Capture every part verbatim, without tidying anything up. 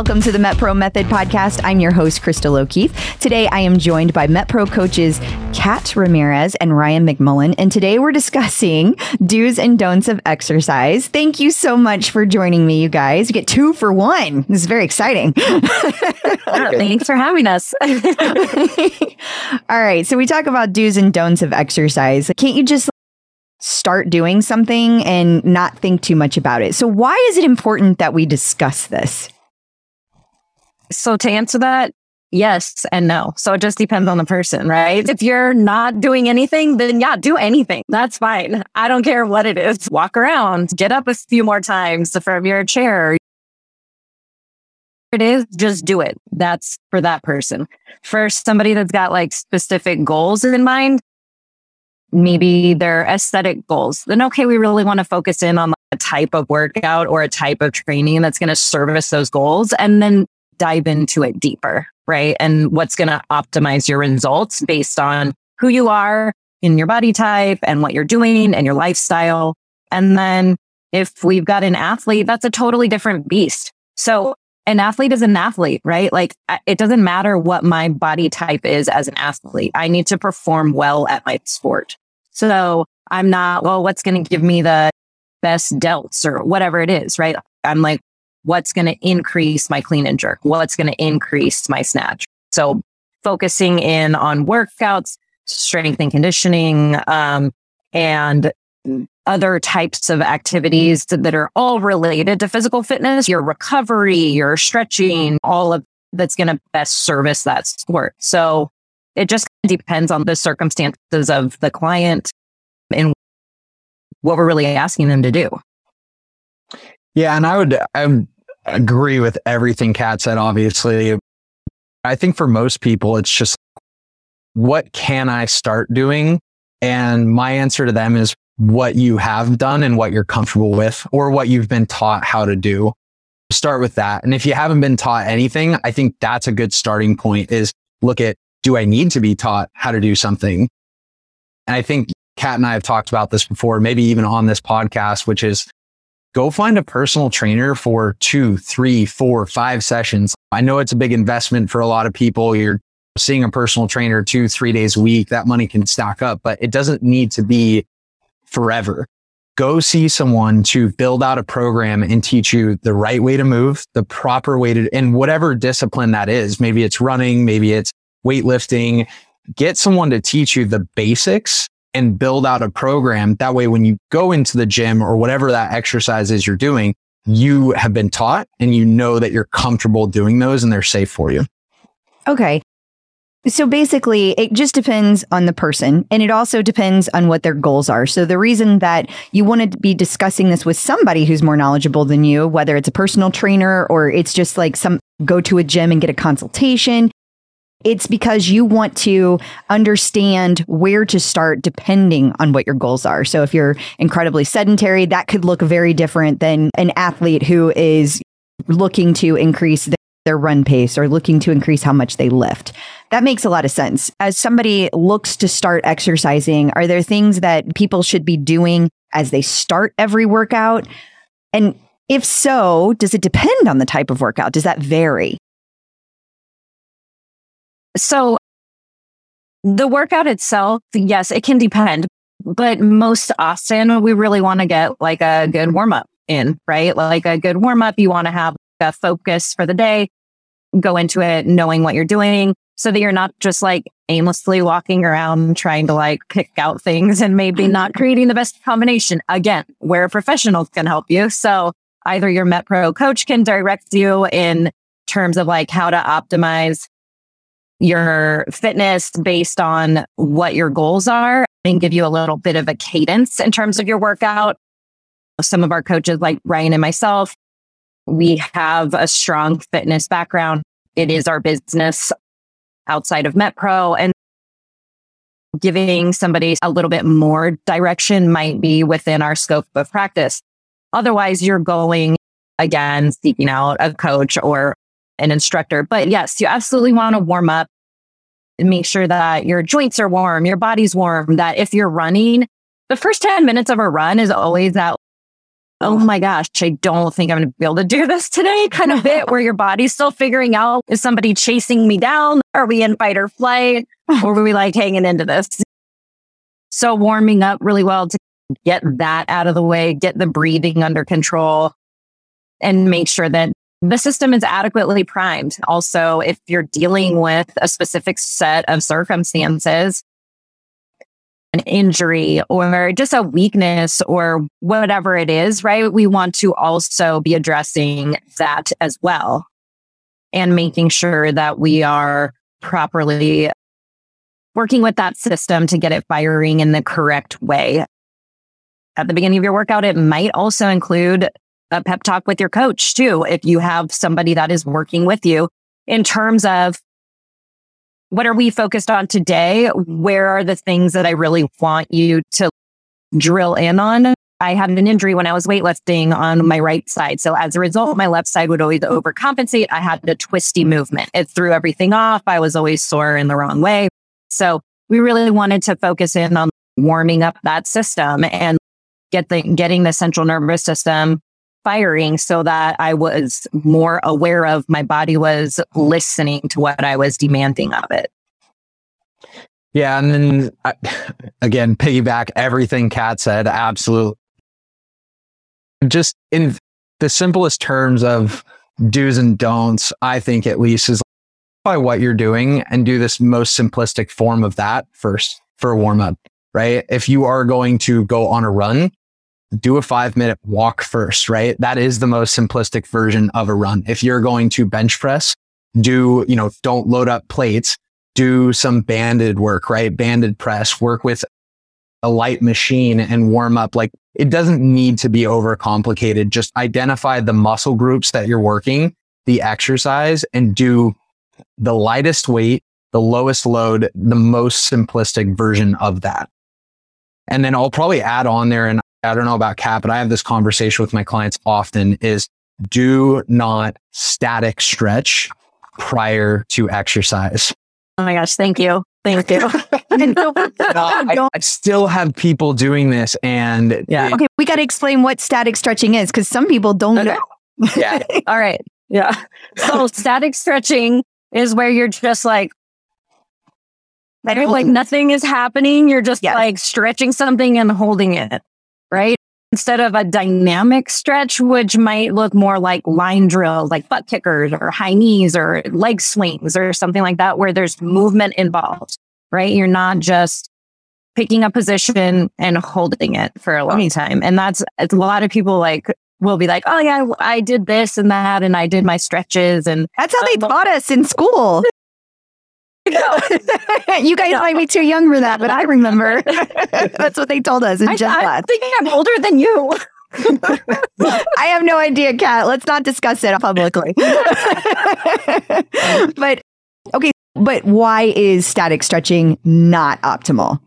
Welcome to the MetPro Method Podcast. I'm your host, Crystal O'Keefe. Today, I am joined by MetPro coaches Kat Ramirez and Ryan McMullen, and today we're discussing do's and don'ts of exercise. Thank you so much for joining me, you guys. You get two for one. This is very exciting. Oh, thanks for having us. All right, so we talk about do's and don'ts of exercise. Can't you just start doing something and not think too much about it? So why is it important that we discuss this? So to answer that, yes and no. So it just depends on the person, right? If you're not doing anything, then yeah, do anything. That's fine. I don't care what it is. Walk around, get up a few more times from your chair. It is, just do it. That's for that person. For somebody that's got like specific goals in mind, maybe their aesthetic goals, then okay, we really want to focus in on a type of workout or a type of training that's going to service those goals, and then dive into it deeper, right? And what's going to optimize your results based on who you are in your body type and what you're doing and your lifestyle. And then if we've got an athlete, that's a totally different beast. So an athlete is an athlete, right? Like it doesn't matter what my body type is as an athlete. I need to perform well at my sport. So I'm not, well, what's going to give me the best delts or whatever it is, right? I'm like, what's going to increase my clean and jerk? What's going to increase my snatch? So focusing in on workouts, strength and conditioning, um, and other types of activities that are all related to physical fitness, your recovery, your stretching, all of that's going to best service that sport. So it just depends on the circumstances of the client and what we're really asking them to do. Yeah, and I would, I would agree with everything Kat said, obviously. I think for most people, it's just, what can I start doing? And my answer to them is what you have done and what you're comfortable with, or what you've been taught how to do. Start with that. And if you haven't been taught anything, I think that's a good starting point, is look at, do I need to be taught how to do something? And I think Kat and I have talked about this before, maybe even on this podcast, which is, go find a personal trainer for two, three, four, five sessions. I know it's a big investment for a lot of people. You're seeing a personal trainer two, three days a week. That money can stack up, but it doesn't need to be forever. Go see someone to build out a program and teach you the right way to move, the proper way to, and whatever discipline that is. Maybe it's running, maybe it's weightlifting. Get someone to teach you the basics and build out a program. That way, when you go into the gym or whatever that exercise is you're doing, you have been taught and you know that you're comfortable doing those and they're safe for you. Okay. So basically, it just depends on the person, and it also depends on what their goals are. So the reason that you want to be discussing this with somebody who's more knowledgeable than you, whether it's a personal trainer or it's just like some go to a gym and get a consultation, it's because you want to understand where to start depending on what your goals are. So if you're incredibly sedentary, that could look very different than an athlete who is looking to increase their run pace or looking to increase how much they lift. That makes a lot of sense. As somebody looks to start exercising, are there things that people should be doing as they start every workout? And if so, does it depend on the type of workout? Does that vary? So the workout itself, yes, it can depend, but most often we really want to get like a good warm up in, right? Like a good warm up. You want to have a focus for the day, go into it knowing what you're doing so that you're not just like aimlessly walking around trying to like pick out things and maybe not creating the best combination. Again, where professionals can help you. So either your MetPro coach can direct you in terms of like how to optimize your fitness based on what your goals are and give you a little bit of a cadence in terms of your workout. Some of our coaches, like Ryan and myself, we have a strong fitness background. It is our business outside of MetPro, and giving somebody a little bit more direction might be within our scope of practice. Otherwise, you're going, again, seeking out a coach or an instructor. But yes, you absolutely want to warm up and make sure that your joints are warm, your body's warm, that if you're running, the first ten minutes of a run is always that oh my gosh, I don't think I'm going to be able to do this today kind of bit where your body's still figuring out, is somebody chasing me down? Are we in fight or flight? Or were we like hanging into this? So warming up really well to get that out of the way, get the breathing under control, and make sure that the system is adequately primed. Also, if you're dealing with a specific set of circumstances, an injury or just a weakness or whatever it is, right? We want to also be addressing that as well and making sure that we are properly working with that system to get it firing in the correct way. At the beginning of your workout, it might also include a pep talk with your coach too, if you have somebody that is working with you in terms of what are we focused on today? Where are the things that I really want you to drill in on? I had an injury when I was weightlifting on my right side. So as a result, my left side would always overcompensate. I had a twisty movement. It threw everything off. I was always sore in the wrong way. So we really wanted to focus in on warming up that system and get the, getting the central nervous system firing so that I was more aware of, my body was listening to what I was demanding of it. Yeah. And then I, again, piggyback everything Kat said. Absolutely. Just in the simplest terms of do's and don'ts, I think at least is by what you're doing and do this most simplistic form of that first for a warm up, right? If you are going to go on a run, do a five minute walk first, right? That is the most simplistic version of a run. If you're going to bench press, do, you know, don't load up plates, do some banded work, right? Banded press, work with a light machine and warm up. Like, it doesn't need to be overcomplicated. Just identify the muscle groups that you're working, the exercise, and do the lightest weight, the lowest load, the most simplistic version of that. And then I'll probably add on there, and I don't know about Kat, but I have this conversation with my clients often, is do not static stretch prior to exercise. Oh my gosh. Thank you. Thank you. no, I, I still have people doing this. And yeah. Okay. We got to explain what static stretching is, because some people don't okay. know. Yeah. All right. Yeah. So static stretching is where you're just like, like nothing is happening. You're just yeah. like stretching something and holding it. Right? Instead of a dynamic stretch, which might look more like line drills, like butt kickers or high knees or leg swings or something like that, where there's movement involved, right? You're not just picking a position and holding it for a long time. And that's a lot of people like will be like, oh yeah, I did this and that, and I did my stretches. And that's how they taught us in school. No. You guys might be too young for that, but I remember that's what they told us in gym class. I think I'm older than you. I have no idea, Kat. Let's not discuss it publicly. But okay, but why is static stretching not optimal?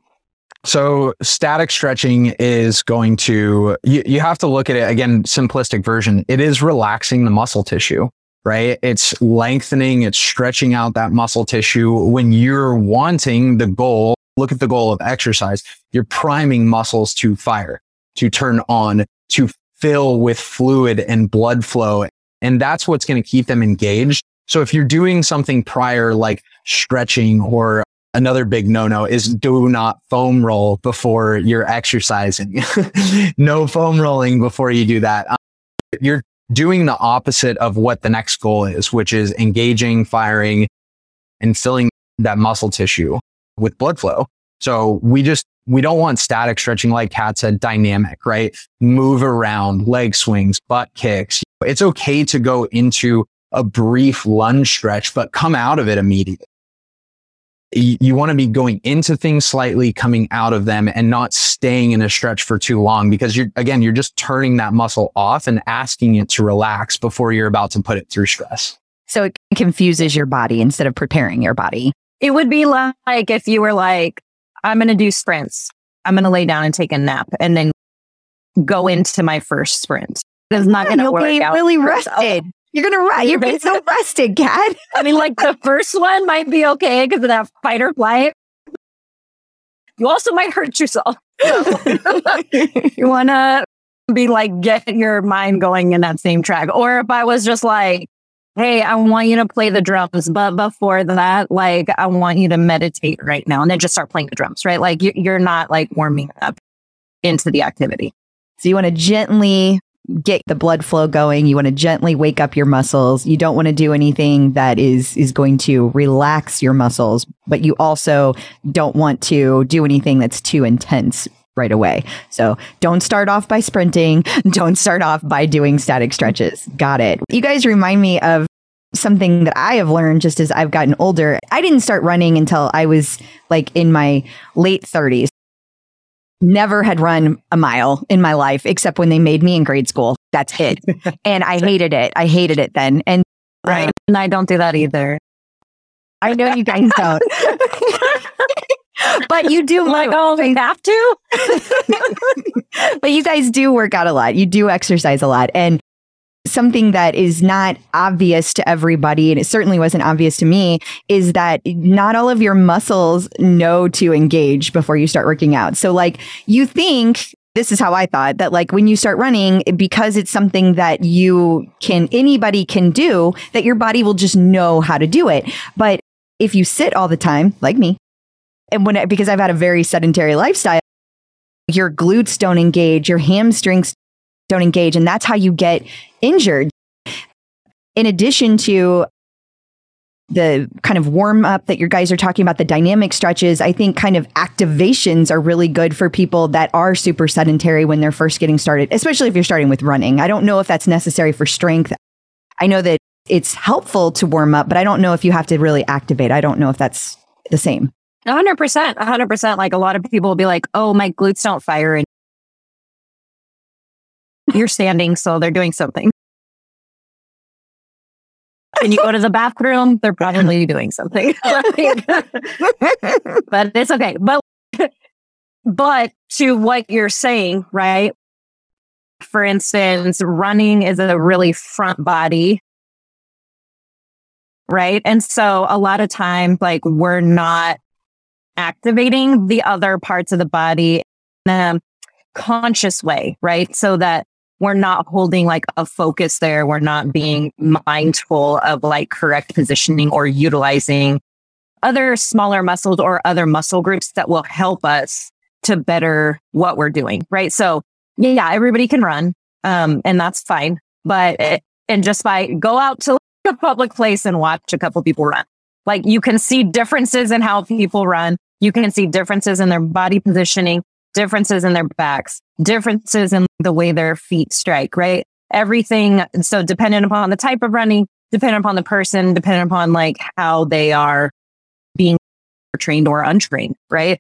So static stretching is going to, you, you have to look at it again, simplistic version. It is relaxing the muscle tissue. Right? It's lengthening, it's stretching out that muscle tissue. When you're wanting the goal, look at the goal of exercise, you're priming muscles to fire, to turn on, to fill with fluid and blood flow. And that's what's going to keep them engaged. So if you're doing something prior, like stretching, or another big no-no is do not foam roll before you're exercising. No foam rolling before you do that. Um, you're doing the opposite of what the next goal is, which is engaging, firing, and filling that muscle tissue with blood flow. So we just, we don't want static stretching, like Kat said, dynamic, right? Move around, leg swings, butt kicks. It's okay to go into a brief lunge stretch, but come out of it immediately. You want to be going into things slightly, coming out of them, and not staying in a stretch for too long, because you're, again, you're just turning that muscle off and asking it to relax before you're about to put it through stress. So it confuses your body instead of preparing your body. It would be like if you were like, I'm going to do sprints. I'm going to lay down and take a nap and then go into my first sprint. It's not yeah, going to work be out. Really rested. You're going to run. You're being so rested, Kat. I mean, like the first one might be okay because of that fight or flight. You also might hurt yourself. You want to be like, get your mind going in that same track. Or if I was just like, hey, I want you to play the drums, but before that, like, I want you to meditate right now, and then just start playing the drums, right? Like, you're not like warming up into the activity. So you want to gently get the blood flow going. You want to gently wake up your muscles. You don't want to do anything that is is going to relax your muscles, but you also don't want to do anything that's too intense right away. So don't start off by sprinting. Don't start off by doing static stretches. Got it. You guys remind me of something that I have learned just as I've gotten older. I didn't start running until I was like in my late thirties. Never had run a mile in my life, except when they made me in grade school. That's it. And I hated it. I hated it then. And right. Um, and I don't do that either. I know you guys don't. But you do like, oh, we have to. But you guys do work out a lot. You do exercise a lot. And something that is not obvious to everybody, and it certainly wasn't obvious to me, is that not all of your muscles know to engage before you start working out. So like, you think, this is how I thought, that like when you start running, because it's something that you can, anybody can do, that your body will just know how to do it. But if you sit all the time, like me, and when, because I've had a very sedentary lifestyle, your glutes don't engage, your hamstrings don't engage, and that's how you get injured. In addition to the kind of warm up that your guys are talking about, the dynamic stretches, I think kind of activations are really good for people that are super sedentary when they're first getting started, especially if you're starting with running. I don't know if that's necessary for strength. I know that it's helpful to warm up, but I don't know if you have to really activate. I don't know if that's the same. one hundred percent. one hundred percent. Like, a lot of people will be like, oh, my glutes don't fire. And you're standing, so they're doing something. And you go to the bathroom, they're probably doing something. But it's okay. But, but to what you're saying, right? For instance, running is a really front body, right? And so a lot of times, like, we're not activating the other parts of the body in a conscious way, right? So that we're not holding like a focus there. We're not being mindful of like correct positioning or utilizing other smaller muscles or other muscle groups that will help us to better what we're doing, right? So yeah, everybody can run, um, and that's fine. But it, and just by go out to a public place and watch a couple people run. Like, you can see differences in how people run. You can see differences in their body positioning, differences in their backs, differences in the way their feet strike, right? Everything. So dependent upon the type of running, dependent upon the person, dependent upon like how they are being trained or untrained, right?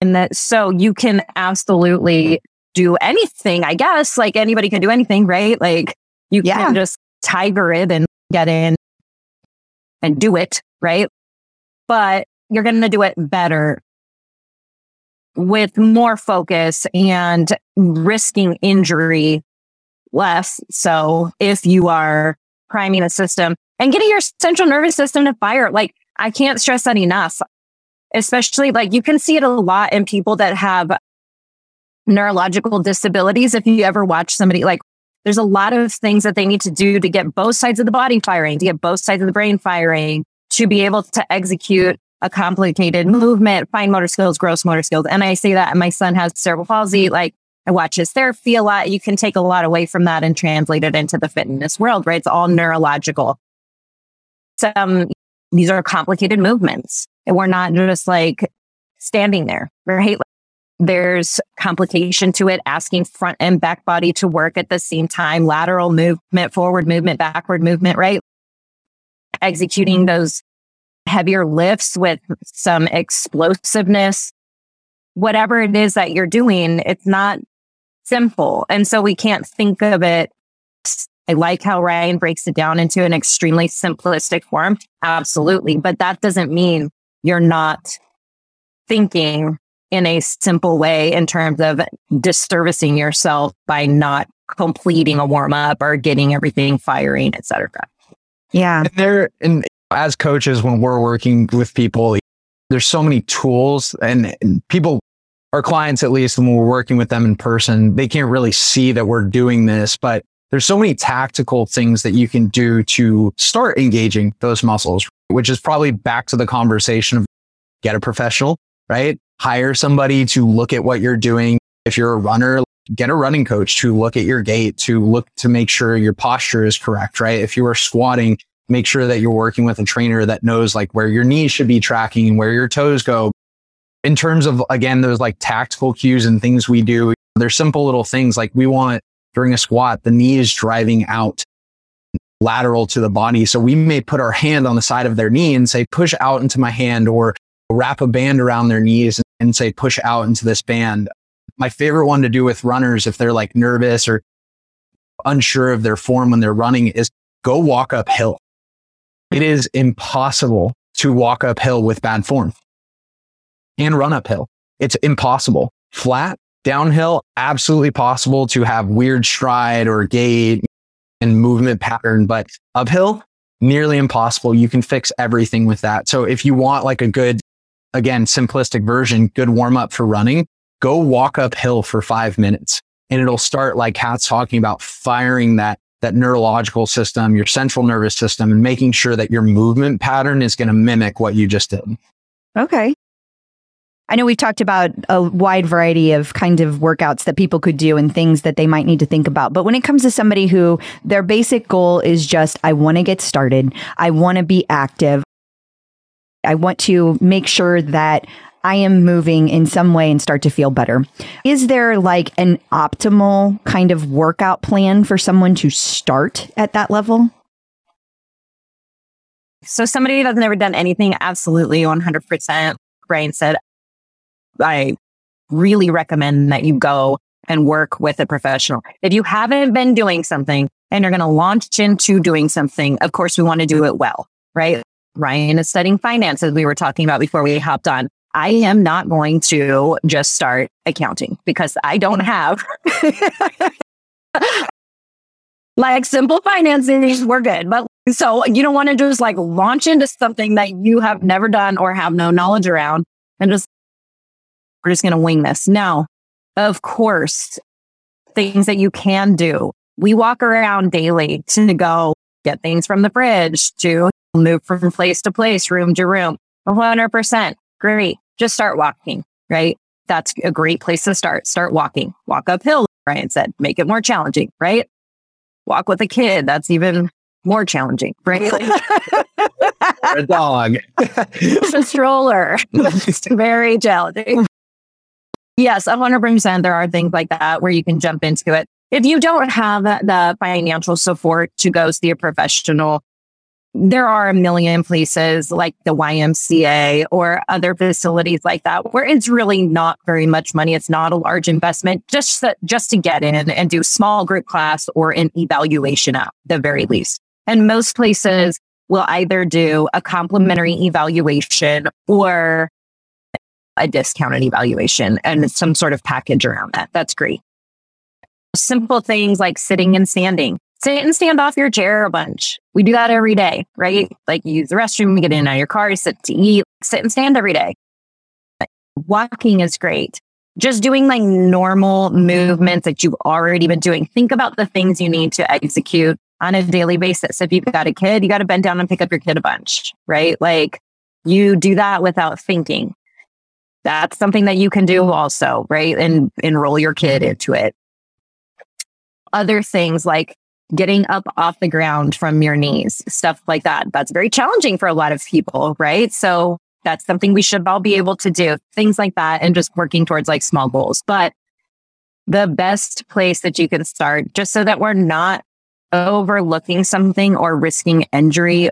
And that, so you can absolutely do anything, I guess. Like, anybody can do anything, right? Like, you yeah. can just tiger it and get in and do it, right? But you're going to do it better with more focus and risking injury less. So if you are priming the system and getting your central nervous system to fire, like, I can't stress that enough, especially like you can see it a lot in people that have neurological disabilities. If you ever watch somebody, like, there's a lot of things that they need to do to get both sides of the body firing, to get both sides of the brain firing, to be able to execute a complicated movement, fine motor skills, gross motor skills. And I say that, my son has cerebral palsy. Like, I watch his therapy a lot. You can take a lot away from that and translate it into the fitness world, right? It's all neurological. So um, these are complicated movements. And we're not just like standing there, right? There's complication to it, asking front and back body to work at the same time, lateral movement, forward movement, backward movement, right? Executing those heavier lifts with some explosiveness, whatever it is that you're doing, it's not simple. And so we can't think of it. I like how Ryan breaks it down into an extremely simplistic form. Absolutely. But that doesn't mean you're not thinking in a simple way in terms of disservicing yourself by not completing a warm up or getting everything firing, et cetera. Yeah. And there, and as coaches, when we're working with people, there's so many tools, and, and people our clients, at least when we're working with them in person, they can't really see that we're doing this, but there's so many tactical things that you can do to start engaging those muscles, which is probably back to the conversation of get a professional, right? Hire somebody to look at what you're doing. If you're a runner, get a running coach to look at your gait, to look to make sure your posture is correct, right? If you are squatting, make sure that you're working with a trainer that knows like where your knees should be tracking and where your toes go. In terms of, again, those like tactical cues and things we do, there's simple little things like we want during a squat, the knee is driving out lateral to the body. So we may put our hand on the side of their knee and say, push out into my hand, or wrap a band around their knees and say, push out into this band. My favorite one to do with runners, if they're like nervous or unsure of their form when they're running, is go walk uphill. It is impossible to walk uphill with bad form and run uphill. It's impossible. Flat, downhill, absolutely possible to have weird stride or gait and movement pattern, but uphill, nearly impossible. You can fix everything with that. So if you want like a good, again, simplistic version, good warm up for running, go walk uphill for five minutes and it'll start, like Kat's talking about, firing that, that neurological system, your central nervous system, and making sure that your movement pattern is going to mimic what you just did. Okay. I know we've talked about a wide variety of kind of workouts that people could do and things that they might need to think about. But when it comes to somebody who their basic goal is just, I want to get started. I want to be active. I want to make sure that I am moving in some way and start to feel better. Is there like an optimal kind of workout plan for someone to start at that level? So somebody that's never done anything, absolutely, one hundred percent. Ryan said, I really recommend that you go and work with a professional. If you haven't been doing something and you're going to launch into doing something, of course, we want to do it well, right? Ryan is studying finance, as we were talking about before we hopped on. I am not going to just start accounting because I don't have like simple finances. We're good. But so you don't want to just like launch into something that you have never done or have no knowledge around and just we're just going to wing this. Now, of course, things that you can do. We walk around daily to go get things from the fridge, to move from place to place, room to room. one hundred percent. Great. Just start walking, right? That's a great place to start. Start walking. Walk uphill, Ryan said. Make it more challenging, right? Walk with a kid. That's even more challenging, right? Or a dog. A stroller. It's very challenging. Yes, one hundred percent. There are things like that where you can jump into it. If you don't have the financial support to go see a professional, there are a million places like the Y M C A or other facilities like that where it's really not very much money. It's not a large investment just to, just to get in and do small group class or an evaluation at the very least. And most places will either do a complimentary evaluation or a discounted evaluation and some sort of package around that. That's great. Simple things like sitting and standing. Sit and stand off your chair a bunch. We do that every day, right? Like you use the restroom, you get in and out of your car, you sit to eat, sit and stand every day. Walking is great. Just doing like normal movements that you've already been doing. Think about the things you need to execute on a daily basis. If you've got a kid, you got to bend down and pick up your kid a bunch, right? Like you do that without thinking. That's something that you can do also, right? And enroll your kid into it. Other things like getting up off the ground from your knees, stuff like that. That's very challenging for a lot of people, right? So that's something we should all be able to do, things like that, and just working towards like small goals. But the best place that you can start, just so that we're not overlooking something or risking injury,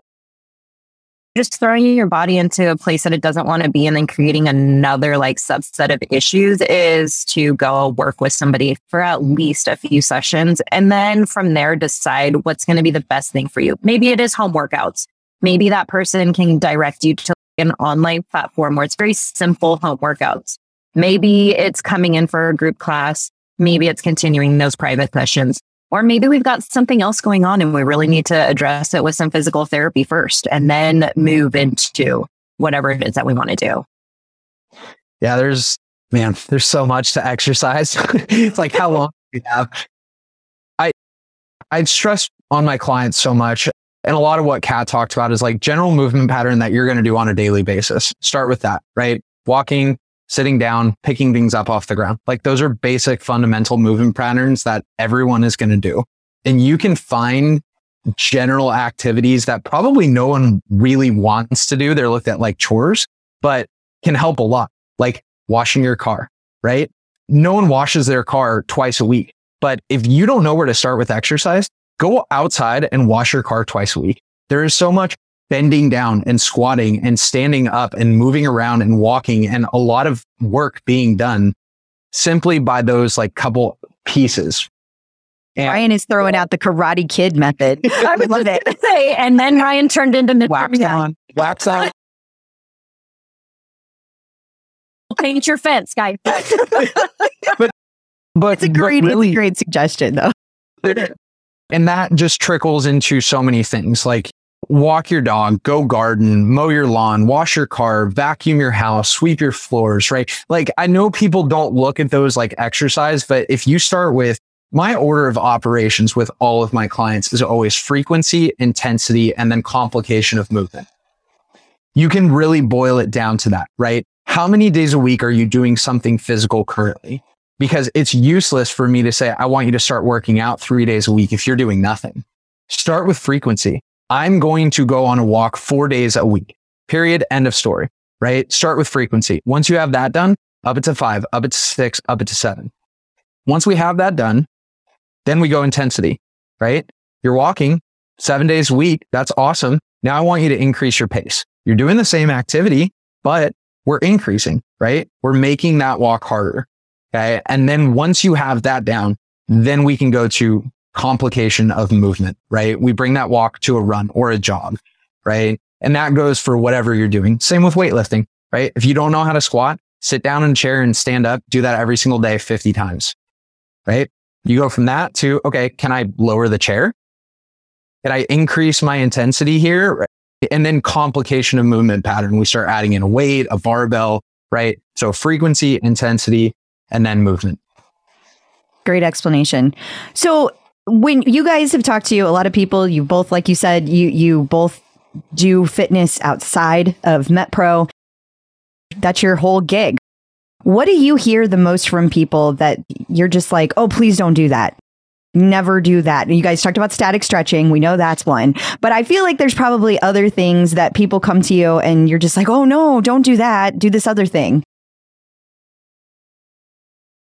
just throwing your body into a place that it doesn't want to be and then creating another like subset of issues, is to go work with somebody for at least a few sessions. And then from there, decide what's going to be the best thing for you. Maybe it is home workouts. Maybe that person can direct you to an online platform where it's very simple home workouts. Maybe it's coming in for a group class. Maybe it's continuing those private sessions. Or maybe we've got something else going on and we really need to address it with some physical therapy first and then move into whatever it is that we want to do. Yeah, there's man, there's so much to exercise. It's like, how long do you have? I, I stress on my clients so much. And a lot of what Kat talked about is like general movement pattern that you're going to do on a daily basis. Start with that, right? Walking, sitting down, picking things up off the ground. Like those are basic fundamental movement patterns that everyone is going to do. And you can find general activities that probably no one really wants to do. They're looked at like chores, but can help a lot. Like washing your car, right? No one washes their car twice a week. But if you don't know where to start with exercise, go outside and wash your car twice a week. There is so much bending down and squatting and standing up and moving around and walking and a lot of work being done simply by those like couple pieces. And Ryan is throwing out the Karate Kid method. I would love it. And then Ryan turned into the wax on. Wax on. Paint your fence, guys. but, but it's a great, but really, it's a great suggestion, though. And that just trickles into so many things like walk your dog, go garden, mow your lawn, wash your car, vacuum your house, sweep your floors, right? Like I know people don't look at those like exercise, but if you start with my order of operations with all of my clients is always frequency, intensity, and then complication of movement. You can really boil it down to that, right? How many days a week are you doing something physical currently? Because it's useless for me to say, I want you to start working out three days a week if you're doing nothing. Start with frequency. I'm going to go on a walk four days a week, period, end of story, right? Start with frequency. Once you have that done, up it to five, up it to six, up it to seven. Once we have that done, then we go intensity, right? You're walking seven days a week. That's awesome. Now I want you to increase your pace. You're doing the same activity, but we're increasing, right? We're making that walk harder. Okay. And then once you have that down, then we can go to complication of movement, right? We bring that walk to a run or a jog, right? And that goes for whatever you're doing. Same with weightlifting, right? If you don't know how to squat, sit down in a chair and stand up, do that every single day, fifty times, right? You go from that to, okay, can I lower the chair? Can I increase my intensity here? And then complication of movement pattern. We start adding in a weight, a barbell, right? So frequency, intensity, and then movement. Great explanation. So when you guys have talked to you, a lot of people, you both, like you said, you you both do fitness outside of MetPro. That's your whole gig. What do you hear the most from people that you're just like, oh, please don't do that. Never do that. And you guys talked about static stretching. We know that's one. But I feel like there's probably other things that people come to you and you're just like, oh, no, don't do that. Do this other thing.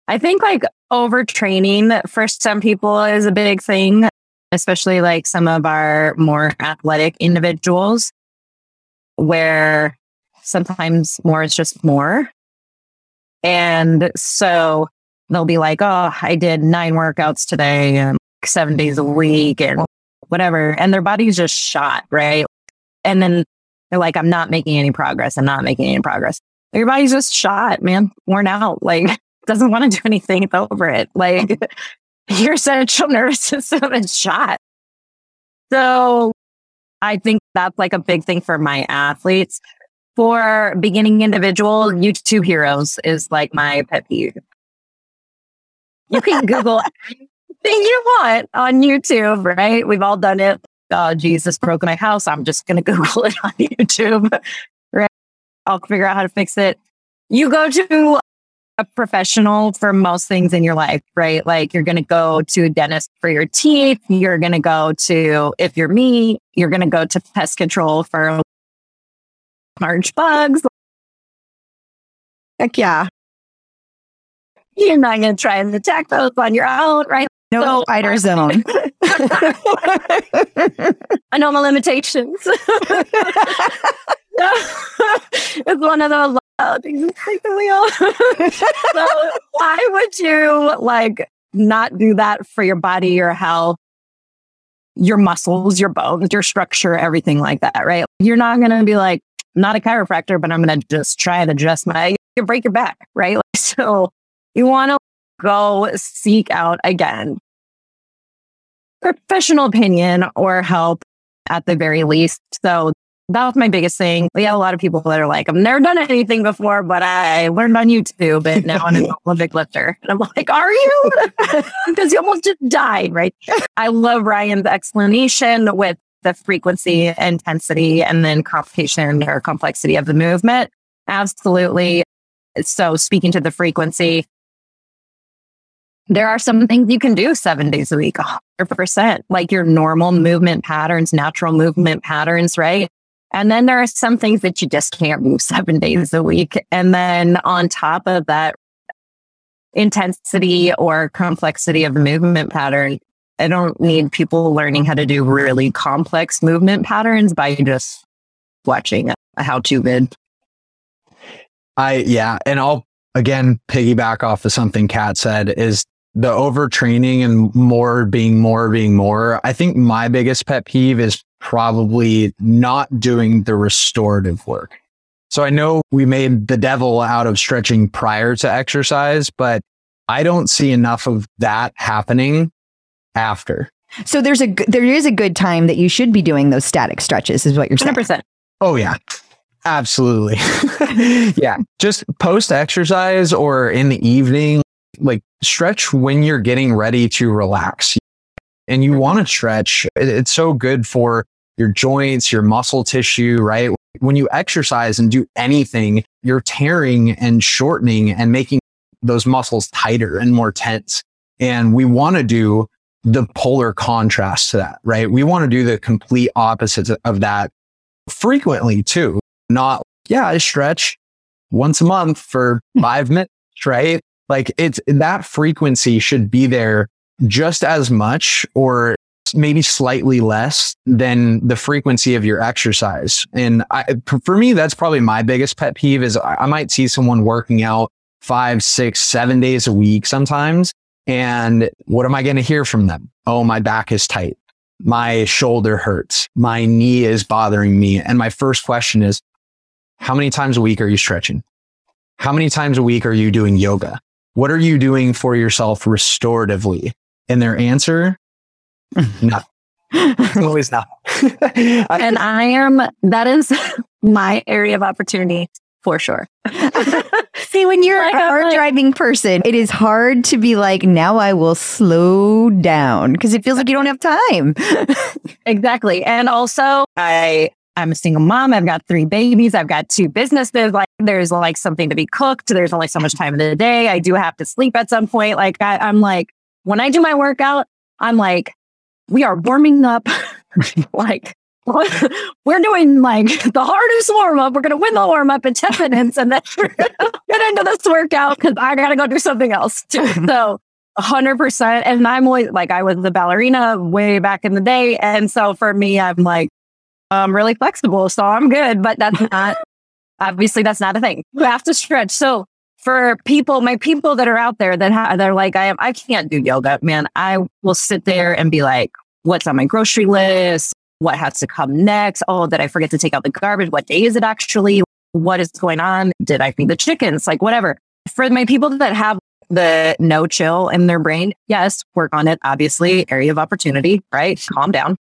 I think like overtraining for some people is a big thing, especially like some of our more athletic individuals where sometimes more is just more. And so they'll be like, oh, I did nine workouts today and seven days a week and whatever. And their body's just shot, right? And then they're like, I'm not making any progress. I'm not making any progress. Your body's just shot, man. Worn out. Like, doesn't want to do anything. It's over it. Like, your central nervous system is shot. So I think that's like a big thing for my athletes. For beginning individual, YouTube heroes is like my pet peeve. You can Google anything you want on YouTube, right? We've all done it. Oh, Jesus broke my house. I'm just going to Google it on YouTube, right? I'll figure out how to fix it. You go to a professional for most things in your life, right? Like you're going to go to a dentist for your teeth. You're going to go to, if you're me, you're going to go to pest control for large bugs. Heck yeah. You're not going to try and attack those on your own, right? No so, spider zone. I know my limitations. It's one of those things that take the wheel. So why would you like not do that for your body, your health, your muscles, your bones, your structure, everything like that, right? You're not going to be like, not a chiropractor, but I'm going to just try and adjust my, you break your back, right? Like, so you want to go seek out, again, professional opinion or help at the very least. So That was my biggest thing. We have a lot of people that are like, I've never done anything before, but I learned on YouTube and now I'm an Olympic lifter. And I'm like, are you? Because you almost just died, right? I love Ryan's explanation with the frequency, intensity, and then complication or complexity of the movement. Absolutely. So speaking to the frequency, there are some things you can do seven days a week, one hundred percent, like your normal movement patterns, natural movement patterns, right? And then there are some things that you just can't move seven days a week. And then on top of that, intensity or complexity of the movement pattern. I don't need people learning how to do really complex movement patterns by just watching a how-to vid. I, yeah. And I'll, again, piggyback off of something Kat said is the overtraining and more being more being more. I think my biggest pet peeve is probably not doing the restorative work. So I know we made the devil out of stretching prior to exercise, but I don't see enough of that happening after. So there's a, there is a good time that you should be doing those static stretches is what you're saying. one hundred percent. Oh yeah. Absolutely. Yeah. Just post exercise or in the evening, like stretch when you're getting ready to relax. And you want to stretch. It's so good for your joints, your muscle tissue, right? When you exercise and do anything, you're tearing and shortening and making those muscles tighter and more tense. And we want to do the polar contrast to that, right? We want to do the complete opposite of that frequently too. Not, yeah, I stretch once a month for five minutes, right? Like it's that frequency should be there just as much or maybe slightly less than the frequency of your exercise. And I, for me, that's probably my biggest pet peeve is I might see someone working out five, six, seven days a week sometimes. And what am I going to hear from them? Oh, my back is tight. My shoulder hurts. My knee is bothering me. And my first question is, how many times a week are you stretching? How many times a week are you doing yoga? What are you doing for yourself restoratively? And their answer, nothing. Always nothing. And I am, that is my area of opportunity for sure. See, when you're like, a hard-driving like, person, it is hard to be like, now I will slow down because it feels like you don't have time. Exactly. And also, I... I'm a single mom. I've got three babies. I've got two businesses. Like there's like something to be cooked. There's only so much time in the day. I do have to sleep at some point. Like I, I'm like, when I do my workout, I'm like, we are warming up. Like we're doing like the hardest warm up. We're going to win the warm up in ten minutes and then we're gonna get into this workout because I got to go do something else too. So one hundred percent. And I'm always like, I was a ballerina way back in the day. And so for me, I'm like, I'm really flexible, so I'm good, but that's not, obviously that's not a thing. You have to stretch. So for people, my people that are out there that ha- they're like, I am, I can't do yoga, man. I will sit there and be like, what's on my grocery list? What has to come next? Oh, did I forget to take out the garbage? What day is it actually? What is going on? Did I feed the chickens? Like whatever. For my people that have the no chill in their brain, yes, work on it. Obviously, area of opportunity, right? Calm down.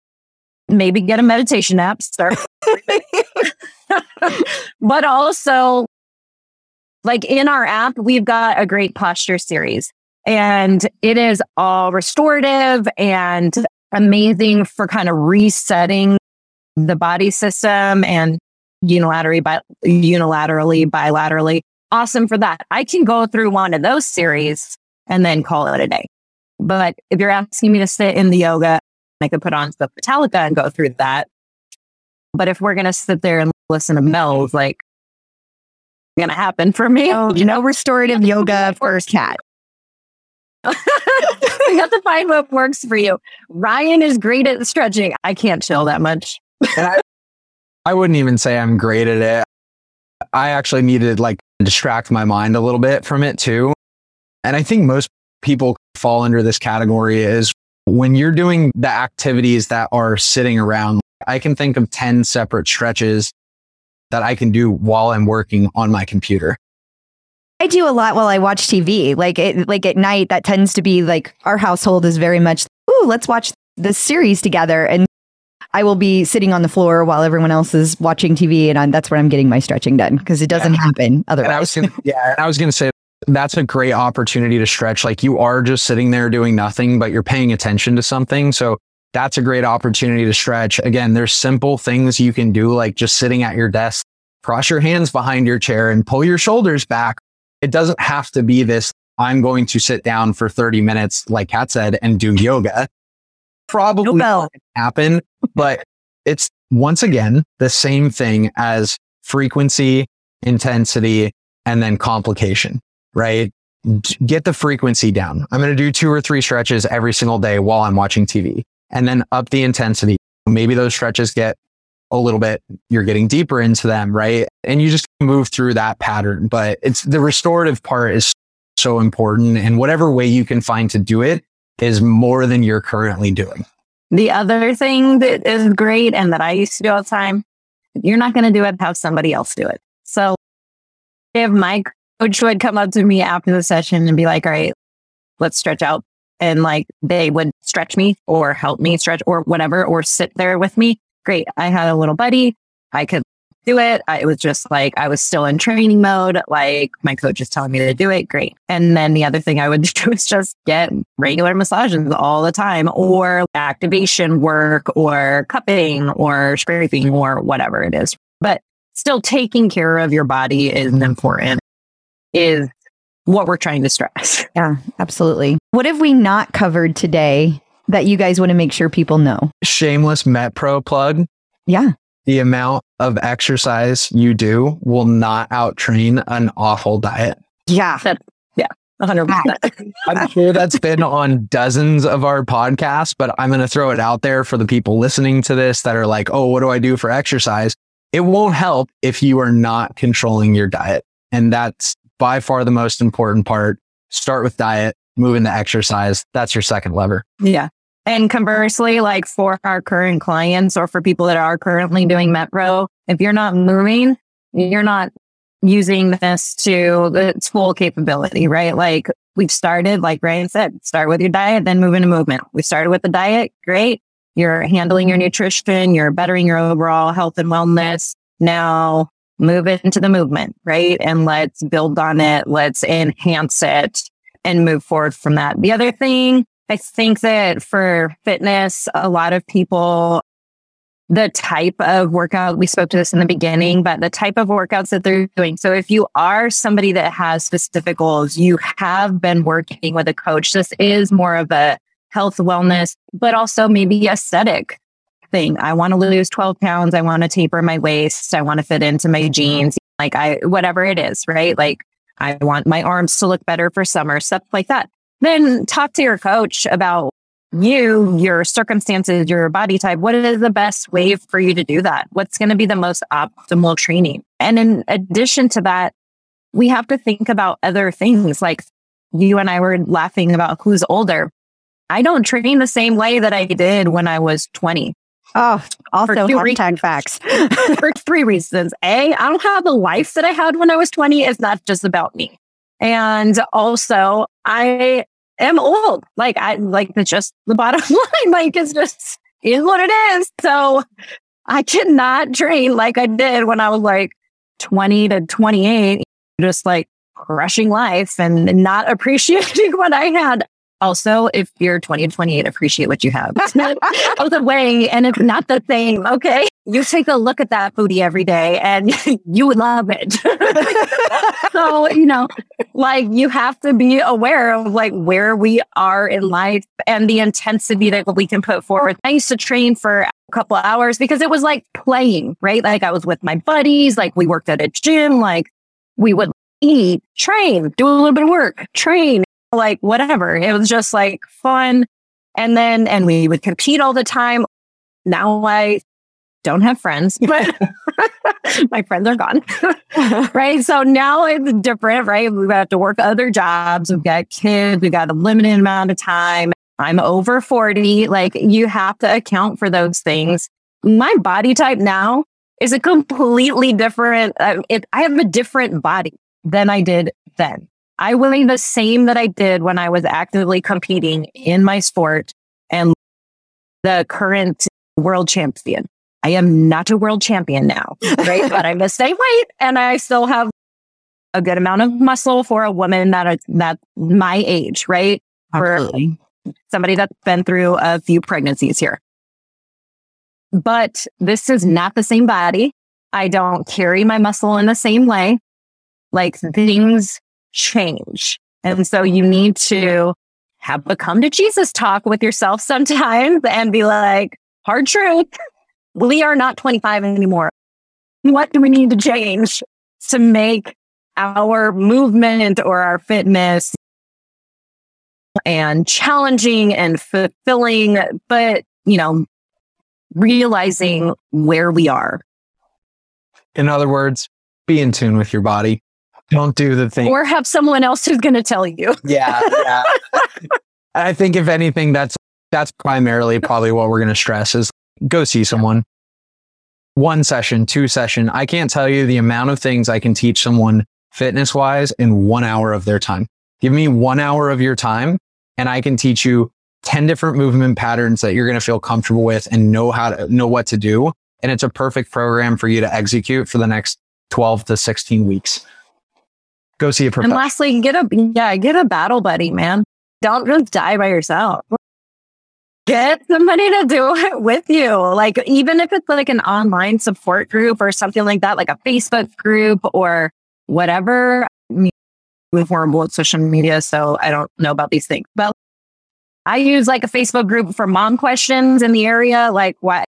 Maybe get a meditation app, start. But also, like in our app, we've got a great posture series and it is all restorative and amazing for kind of resetting the body system and unilaterally, bi- unilaterally, bilaterally. Awesome for that. I can go through one of those series and then call it a day. But if you're asking me to sit in the yoga, I could put on stuff Metallica and go through that. But if we're going to sit there and listen to bells, like, going to happen for me. Oh, you know, restorative yoga first, Kat. You have to find what works for you. Ryan is great at stretching. I can't chill that much. And I, I wouldn't even say I'm great at it. I actually needed like to distract my mind a little bit from it too. And I think most people fall under this category is when you're doing the activities that are sitting around, I can think of ten separate stretches that I can do while I'm working on my computer. I do a lot while I watch T V. Like it, like at night, that tends to be like our household is very much, ooh, let's watch this series together. And I will be sitting on the floor while everyone else is watching T V, and I'm, that's where I'm getting my stretching done, because it doesn't yeah. happen otherwise. And I was gonna, yeah, and I was going to say, that's a great opportunity to stretch. Like, you are just sitting there doing nothing, but you're paying attention to something. So that's a great opportunity to stretch. Again, there's simple things you can do, like just sitting at your desk, cross your hands behind your chair and pull your shoulders back. It doesn't have to be this, I'm going to sit down for thirty minutes, like Kat said, and do yoga. Probably no not happen, but it's, once again, the same thing as frequency, intensity, and then complication, right? Get the frequency down. I'm going to do two or three stretches every single day while I'm watching T V, and then up the intensity. Maybe those stretches get a little bit, you're getting deeper into them, right? And you just move through that pattern. But it's the restorative part is so important, and whatever way you can find to do it is more than you're currently doing. The other thing that is great and that I used to do all the time, you're not going to do it, have somebody else do it. So if my coach would come up to me after the session and be like, all right, let's stretch out. And like, they would stretch me or help me stretch or whatever, or sit there with me. Great. I had a little buddy. I could do it. I, it was just like, I was still in training mode. Like, my coach is telling me to do it. Great. And then the other thing I would do is just get regular massages all the time, or activation work, or cupping, or scraping, or whatever it is. But still taking care of your body is important, is what we're trying to stress. Yeah, absolutely. What have we not covered today that you guys want to make sure people know? Shameless MetPro plug. Yeah. The amount of exercise you do will not out-train an awful diet. Yeah. That, yeah. one hundred percent. I'm sure that's been on dozens of our podcasts, but I'm going to throw it out there for the people listening to this that are like, oh, what do I do for exercise? It won't help if you are not controlling your diet. And that's by far the most important part. Start with diet, move into exercise. That's your second lever. Yeah. And conversely, like for our current clients or for people that are currently doing MetPro, if you're not moving, you're not using this to its full capability, right? Like, we've started, like Ryan said, start with your diet, then move into movement. We started with the diet. Great. You're handling your nutrition. You're bettering your overall health and wellness. Now move it into the movement, right? And let's build on it. Let's enhance it and move forward from that. The other thing, I think that for fitness, a lot of people, the type of workout, we spoke to this in the beginning, but the type of workouts that they're doing. So if you are somebody that has specific goals, you have been working with a coach, this is more of a health, wellness, but also maybe aesthetic thing. I want to lose twelve pounds. I want to taper my waist. I want to fit into my jeans, like I, whatever it is, right? Like, I want my arms to look better for summer, stuff like that. Then talk to your coach about you, your circumstances, your body type. What is the best way for you to do that? What's going to be the most optimal training? And in addition to that, we have to think about other things. Like, you and I were laughing about who's older. I don't train the same way that I did when I was twenty. Oh, also hard facts. For three reasons. A, I don't have the life that I had when I was twenty. It's not just about me. And also, I am old. Like, I like the just the bottom line. Like, it's just is what it is. So I cannot train like I did when I was like twenty to twenty-eight, just like crushing life and not appreciating what I had. Also, if you're twenty to twenty-eight, appreciate what you have. It's not all the way, and it's not the same. Okay. You take a look at that booty every day and you would love it. So, you know, like, you have to be aware of like where we are in life and the intensity that we can put forward. I used to train for a couple hours because it was like playing, right? Like, I was with my buddies, like we worked at a gym, like we would eat, train, do a little bit of work, train. Like, whatever. It was just like fun. And then, and we would compete all the time. Now I don't have friends, but my friends are gone. Right. So now it's different, right? We have to work other jobs. We've got kids. We've got a limited amount of time. I'm over forty. Like, you have to account for those things. My body type now is a completely different, uh, it, I have a different body than I did then. I weigh the same that I did when I was actively competing in my sport, and the current world champion. I am not a world champion now, right? But I missed any weight and I still have a good amount of muscle for a woman that are, that my age, right? Absolutely. For somebody that's been through a few pregnancies here. But this is not the same body. I don't carry my muscle in the same way. Like, things change. And so you need to have a come to Jesus talk with yourself sometimes and be like, hard truth. We are not twenty-five anymore. What do we need to change to make our movement or our fitness and challenging and fulfilling, but, you know, realizing where we are. In other words, be in tune with your body. Don't do the thing. Or have someone else who's going to tell you. Yeah. yeah. I think if anything, that's, that's primarily probably what we're going to stress is go see someone. One session, two session. I can't tell you the amount of things I can teach someone fitness wise in one hour of their time. Give me one hour of your time and I can teach you ten different movement patterns that you're going to feel comfortable with and know how to know what to do. And it's a perfect program for you to execute for the next twelve to sixteen weeks. Go see a professional. And lastly, get a, yeah, get a battle buddy, man. Don't just die by yourself. Get somebody to do it with you. Like, even if it's like an online support group or something like that, like a Facebook group or whatever. I'm horrible at social media, so I don't know about these things. But I use like a Facebook group for mom questions in the area. Like, what?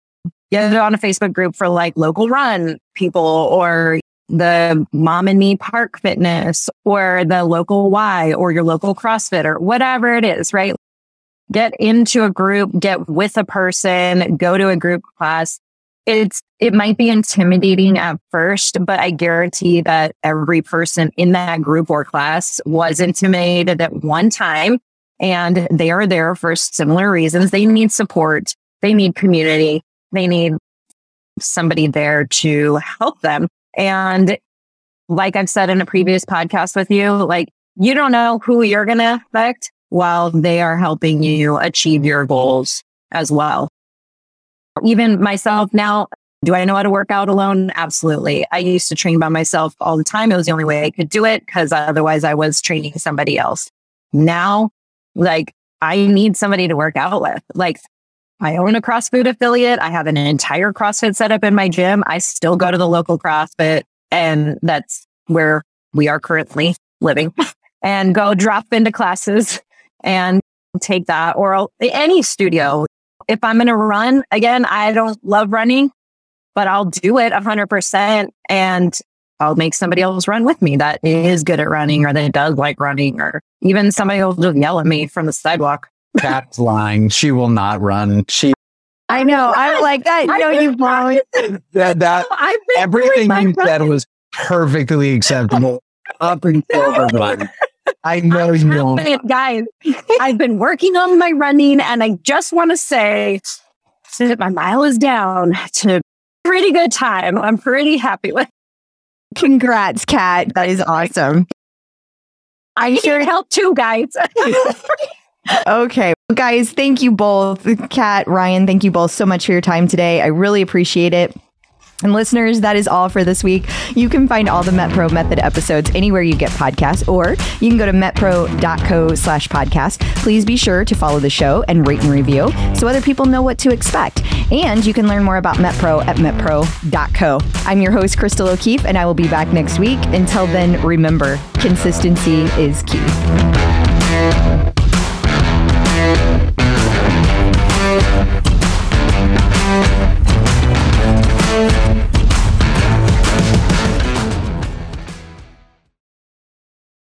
Get on a Facebook group for like local run people or the Mom and Me Park Fitness or the local Y or your local CrossFit or whatever it is, right? Get into a group, get with a person, go to a group class. It's, it might be intimidating at first, but I guarantee that every person in that group or class was intimidated at one time, and they are there for similar reasons. They need support. They need community. They need somebody there to help them. And like I've said in a previous podcast with you, like, you don't know who you're going to affect while they are helping you achieve your goals as well. Even myself now, do I know how to work out alone? Absolutely. I used to train by myself all the time. It was the only way I could do it because otherwise I was training somebody else. Now, like, I need somebody to work out with. Like, I own a CrossFit affiliate. I have an entire CrossFit setup in my gym. I still go to the local CrossFit, and that's where we are currently living, and go drop into classes and take that, or I'll, any studio. If I'm going to run, again, I don't love running, but I'll do it one hundred percent and I'll make somebody else run with me that is good at running or that does like running, or even somebody will just yell at me from the sidewalk. Kat's lying. She will not run. She. I know. I'm like, I know you probably. That, that no, everything you said running. Was perfectly acceptable up until the run. I know you don't. Guys, I've been working on my running, and I just want to say that my mile is down to pretty good time. I'm pretty happy with it. Congrats, Kat. That is awesome. I need your help too, guys. Okay. Well, guys, thank you both. Kat, Ryan, thank you both so much for your time today. I really appreciate it. And listeners, that is all for this week. You can find all the MetPro Method episodes anywhere you get podcasts, or you can go to metpro.co slash podcast. Please be sure to follow the show and rate and review so other people know what to expect. And you can learn more about MetPro at metpro dot co. I'm your host, Crystal O'Keefe, and I will be back next week. Until then, remember, consistency is key.